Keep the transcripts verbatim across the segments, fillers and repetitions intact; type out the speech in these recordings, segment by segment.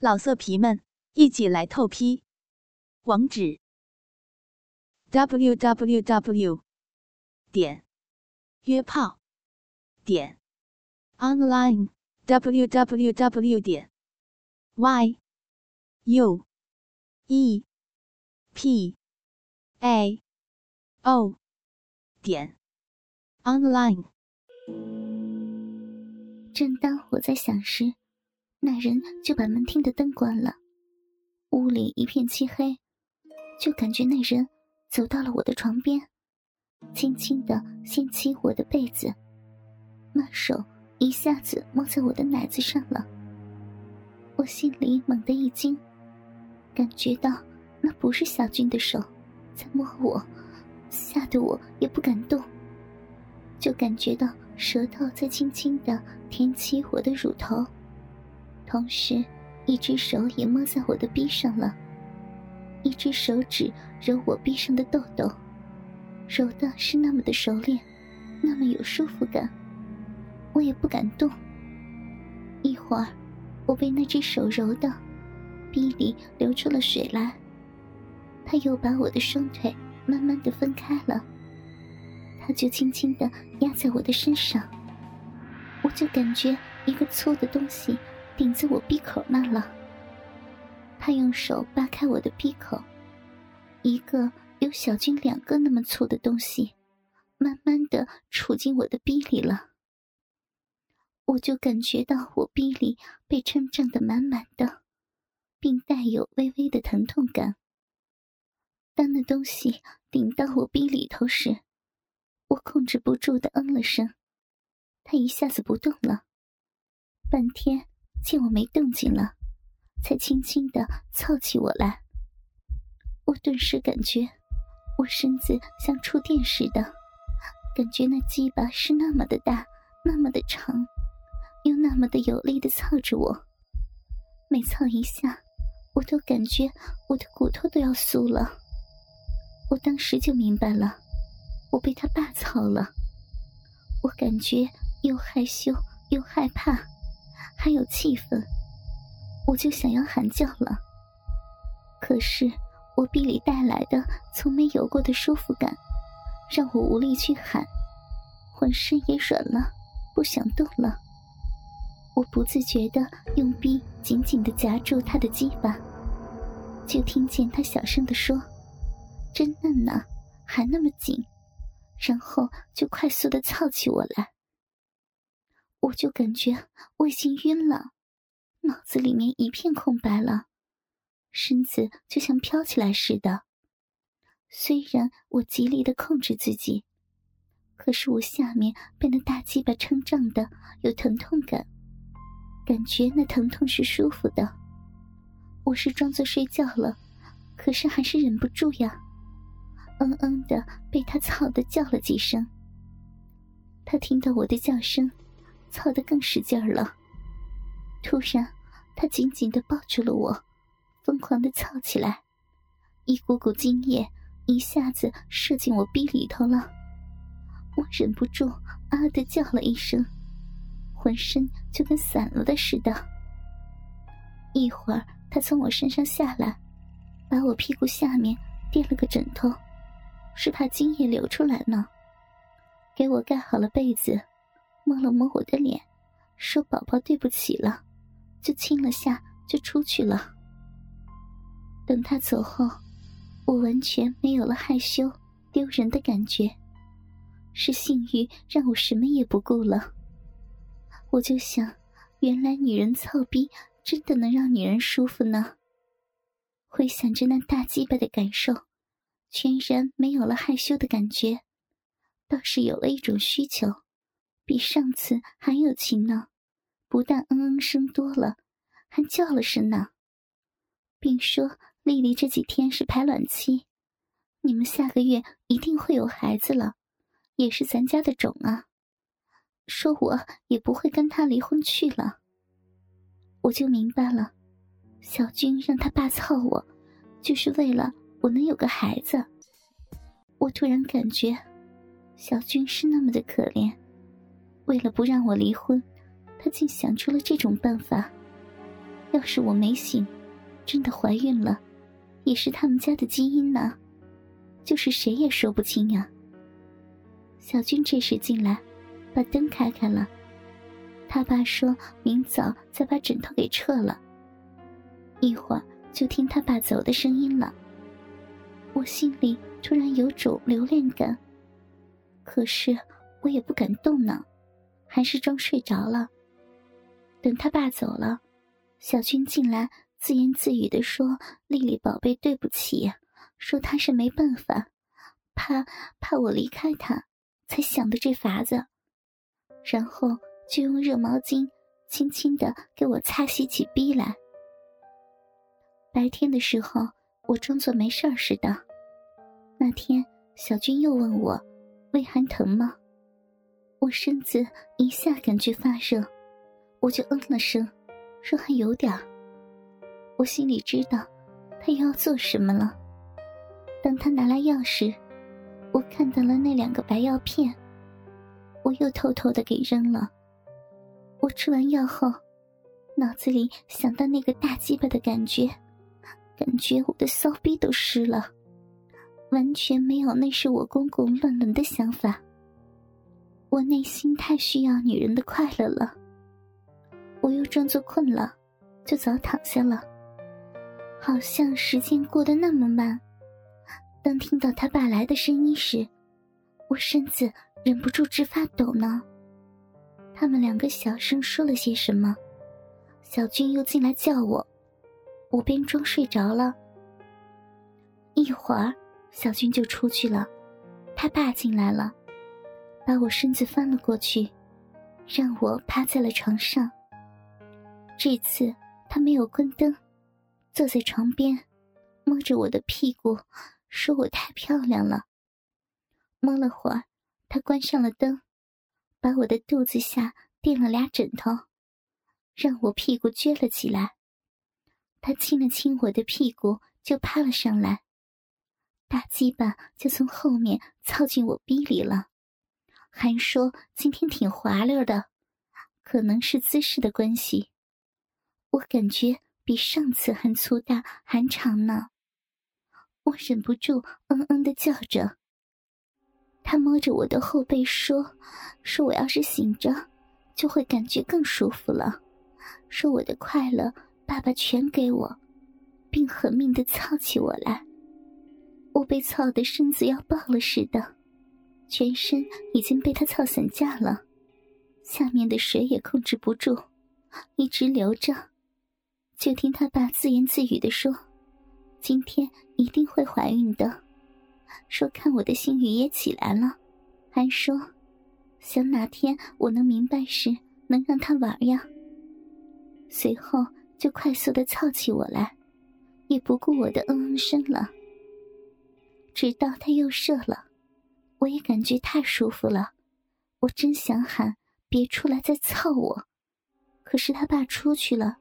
老色皮们，一起来透批！网址 ：www 点约炮点 online www 点 y u e p a o 点 online。 正当我在想时，那人就把门厅的灯关了，屋里一片漆黑，就感觉那人走到了我的床边，轻轻地掀起我的被子，那手一下子摸在我的奶子上了。我心里猛地一惊，感觉到那不是小军的手在摸我，吓得我也不敢动，就感觉到舌头在轻轻地舔起我的乳头，同时一只手也摸在我的逼上了，一只手指揉我逼上的痘痘，揉的是那么的熟练，那么有舒服感，我也不敢动。一会儿我被那只手揉的逼里流出了水来，他又把我的双腿慢慢地分开了，他就轻轻地压在我的身上，我就感觉一个粗的东西顶在我鼻口那了。他用手扒开我的鼻口，一个有小军两个那么粗的东西慢慢地杵进我的鼻里了，我就感觉到我鼻里被撑胀得满满的，并带有微微的疼痛感。当那东西顶到我鼻里头时，我控制不住地嗯了声，他一下子不动了，半天见我没动静了，才轻轻地凑起我来。我顿时感觉我身子像触电似的，感觉那鸡巴是那么的大，那么的长，又那么的有力地操着我，每操一下我都感觉我的骨头都要酥了。我当时就明白了，我被他霸操了，我感觉又害羞又害怕，还有气愤，我就想要喊叫了，可是我逼里带来的从没有过的舒服感让我无力去喊，浑身也软了，不想动了。我不自觉地用逼紧紧地夹住他的鸡巴，就听见他小声地说：“真嫩啊，还那么紧。”然后就快速地操起我来，我就感觉我已经晕了，脑子里面一片空白了，身子就像飘起来似的。虽然我极力地控制自己，可是我下面被那大鸡巴撑胀的有疼痛感，感觉那疼痛是舒服的。我是装作睡觉了，可是还是忍不住呀，嗯嗯的被他操的叫了几声。他听到我的叫声，操得更使劲儿了。突然他紧紧地抱住了我，疯狂地操起来，一股股精液一下子射进我逼里头了。我忍不住啊地叫了一声，浑身就跟散了的似的。一会儿他从我身上下来，把我屁股下面垫了个枕头，是怕精液流出来呢，给我盖好了被子，摸了摸我的脸，说宝宝对不起了，就亲了下就出去了。等他走后，我完全没有了害羞丢人的感觉，是性欲让我什么也不顾了。我就想，原来女人操逼真的能让女人舒服呢。回想着那大鸡巴的感受，全然没有了害羞的感觉，倒是有了一种需求，比上次还有情呢，不但嗯嗯声多了，还叫了声呢。并说丽丽这几天是排卵期，你们下个月一定会有孩子了，也是咱家的种啊，说我也不会跟他离婚去了。我就明白了，小军让他爸操我，就是为了我能有个孩子。我突然感觉小军是那么的可怜，为了不让我离婚，他竟想出了这种办法。要是我没醒，真的怀孕了，也是他们家的基因呐、啊，就是谁也说不清呀、啊。小军这时进来，把灯开开了。他爸说明早再把枕头给撤了。一会儿就听他爸走的声音了。我心里突然有种留恋感，可是我也不敢动呢，还是装睡着了。等他爸走了，小军进来自言自语地说：“丽丽宝贝，对不起，说她是没办法，怕怕我离开她，才想的这法子。”然后就用热毛巾轻轻地给我擦洗起逼来。白天的时候，我装作没事似的。那天小军又问我：“胃还疼吗？”我身子一下感觉发热，我就嗯了声，说还有点儿。我心里知道他又要做什么了。当他拿来钥匙，我看到了那两个白药片，我又偷偷地给扔了。我吃完药后，脑子里想到那个大鸡巴的感觉，感觉我的骚逼都湿了，完全没有那是我公公乱伦的想法。我内心太需要女人的快乐了。我又装作困了，就早躺下了。好像时间过得那么慢，当听到他爸来的声音时，我身子忍不住直发抖呢。他们两个小声说了些什么，小军又进来叫我，我便装睡着了。一会儿小军就出去了，他爸进来了，把我身子翻了过去，让我趴在了床上。这次他没有关灯，坐在床边摸着我的屁股，说我太漂亮了。摸了会儿，他关上了灯，把我的肚子下垫了俩枕头，让我屁股撅了起来。他亲了亲我的屁股，就趴了上来，大鸡巴就从后面操进我逼里了，还说今天挺滑溜的，可能是姿势的关系。我感觉比上次还粗大还长呢，我忍不住嗯嗯地叫着。他摸着我的后背说，说我要是醒着就会感觉更舒服了，说我的快乐爸爸全给我，并狠命地操起我来。我被操得身子要爆了似的，全身已经被他操散架了，下面的水也控制不住，一直流着。就听他爸自言自语地说，今天一定会怀孕的，说看我的性欲也起来了，还说想哪天我能明白时能让他玩呀。随后就快速地操起我来，也不顾我的嗯嗯声了。直到他又射了，我也感觉太舒服了，我真想喊别出来再操我，可是他爸出去了。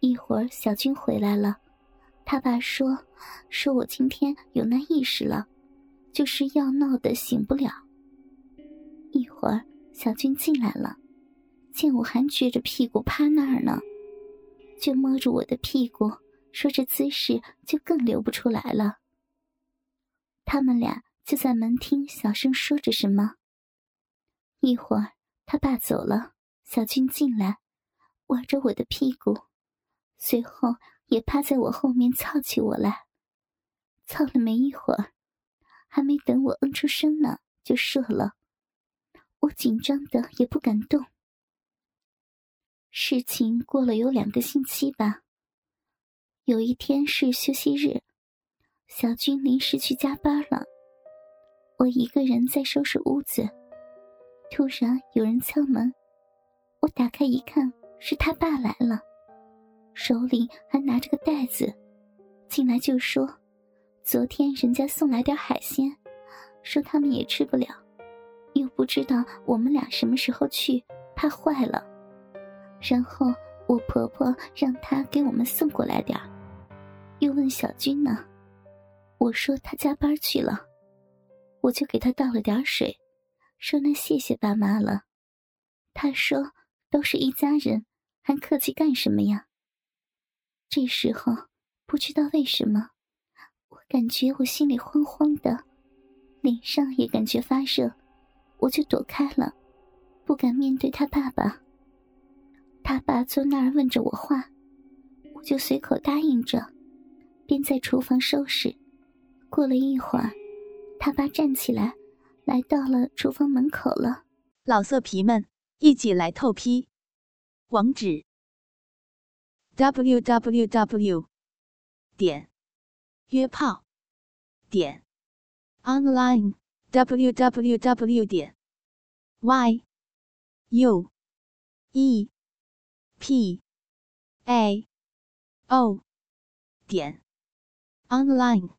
一会儿小军回来了，他爸说说我今天有那意识了，就是要闹得醒不了。一会儿小军进来了，见我还撅着屁股趴那儿呢，就摸着我的屁股，说这姿势就更流不出来了。他们俩就在门厅小声说着什么。一会儿他爸走了，小军进来，挽着我的屁股，随后也趴在我后面操起我来。操了没一会儿，还没等我嗯出声呢，就射了。我紧张的也不敢动。事情过了有两个星期吧。有一天是休息日，小军临时去加班了。我一个人在收拾屋子，突然有人敲门，我打开一看，是他爸来了，手里还拿着个袋子。进来就说昨天人家送来点海鲜，说他们也吃不了，又不知道我们俩什么时候去，怕坏了，然后我婆婆让她给我们送过来点儿，又问小军呢。我说他加班去了，我就给他倒了点水，说那谢谢爸妈了。他说都是一家人，还客气干什么呀，这时候不知道为什么，我感觉我心里慌慌的，脸上也感觉发热，我就躲开了，不敢面对他爸爸。他爸坐那儿问着我话，我就随口答应着，便在厨房收拾。过了一会儿，他爸站起来，来到了厨房门口了。老色皮们，一起来透批，网址 double-u double-u double-u 点约炮点 online double-u double-u double-u 点 y u e p a o 点 online。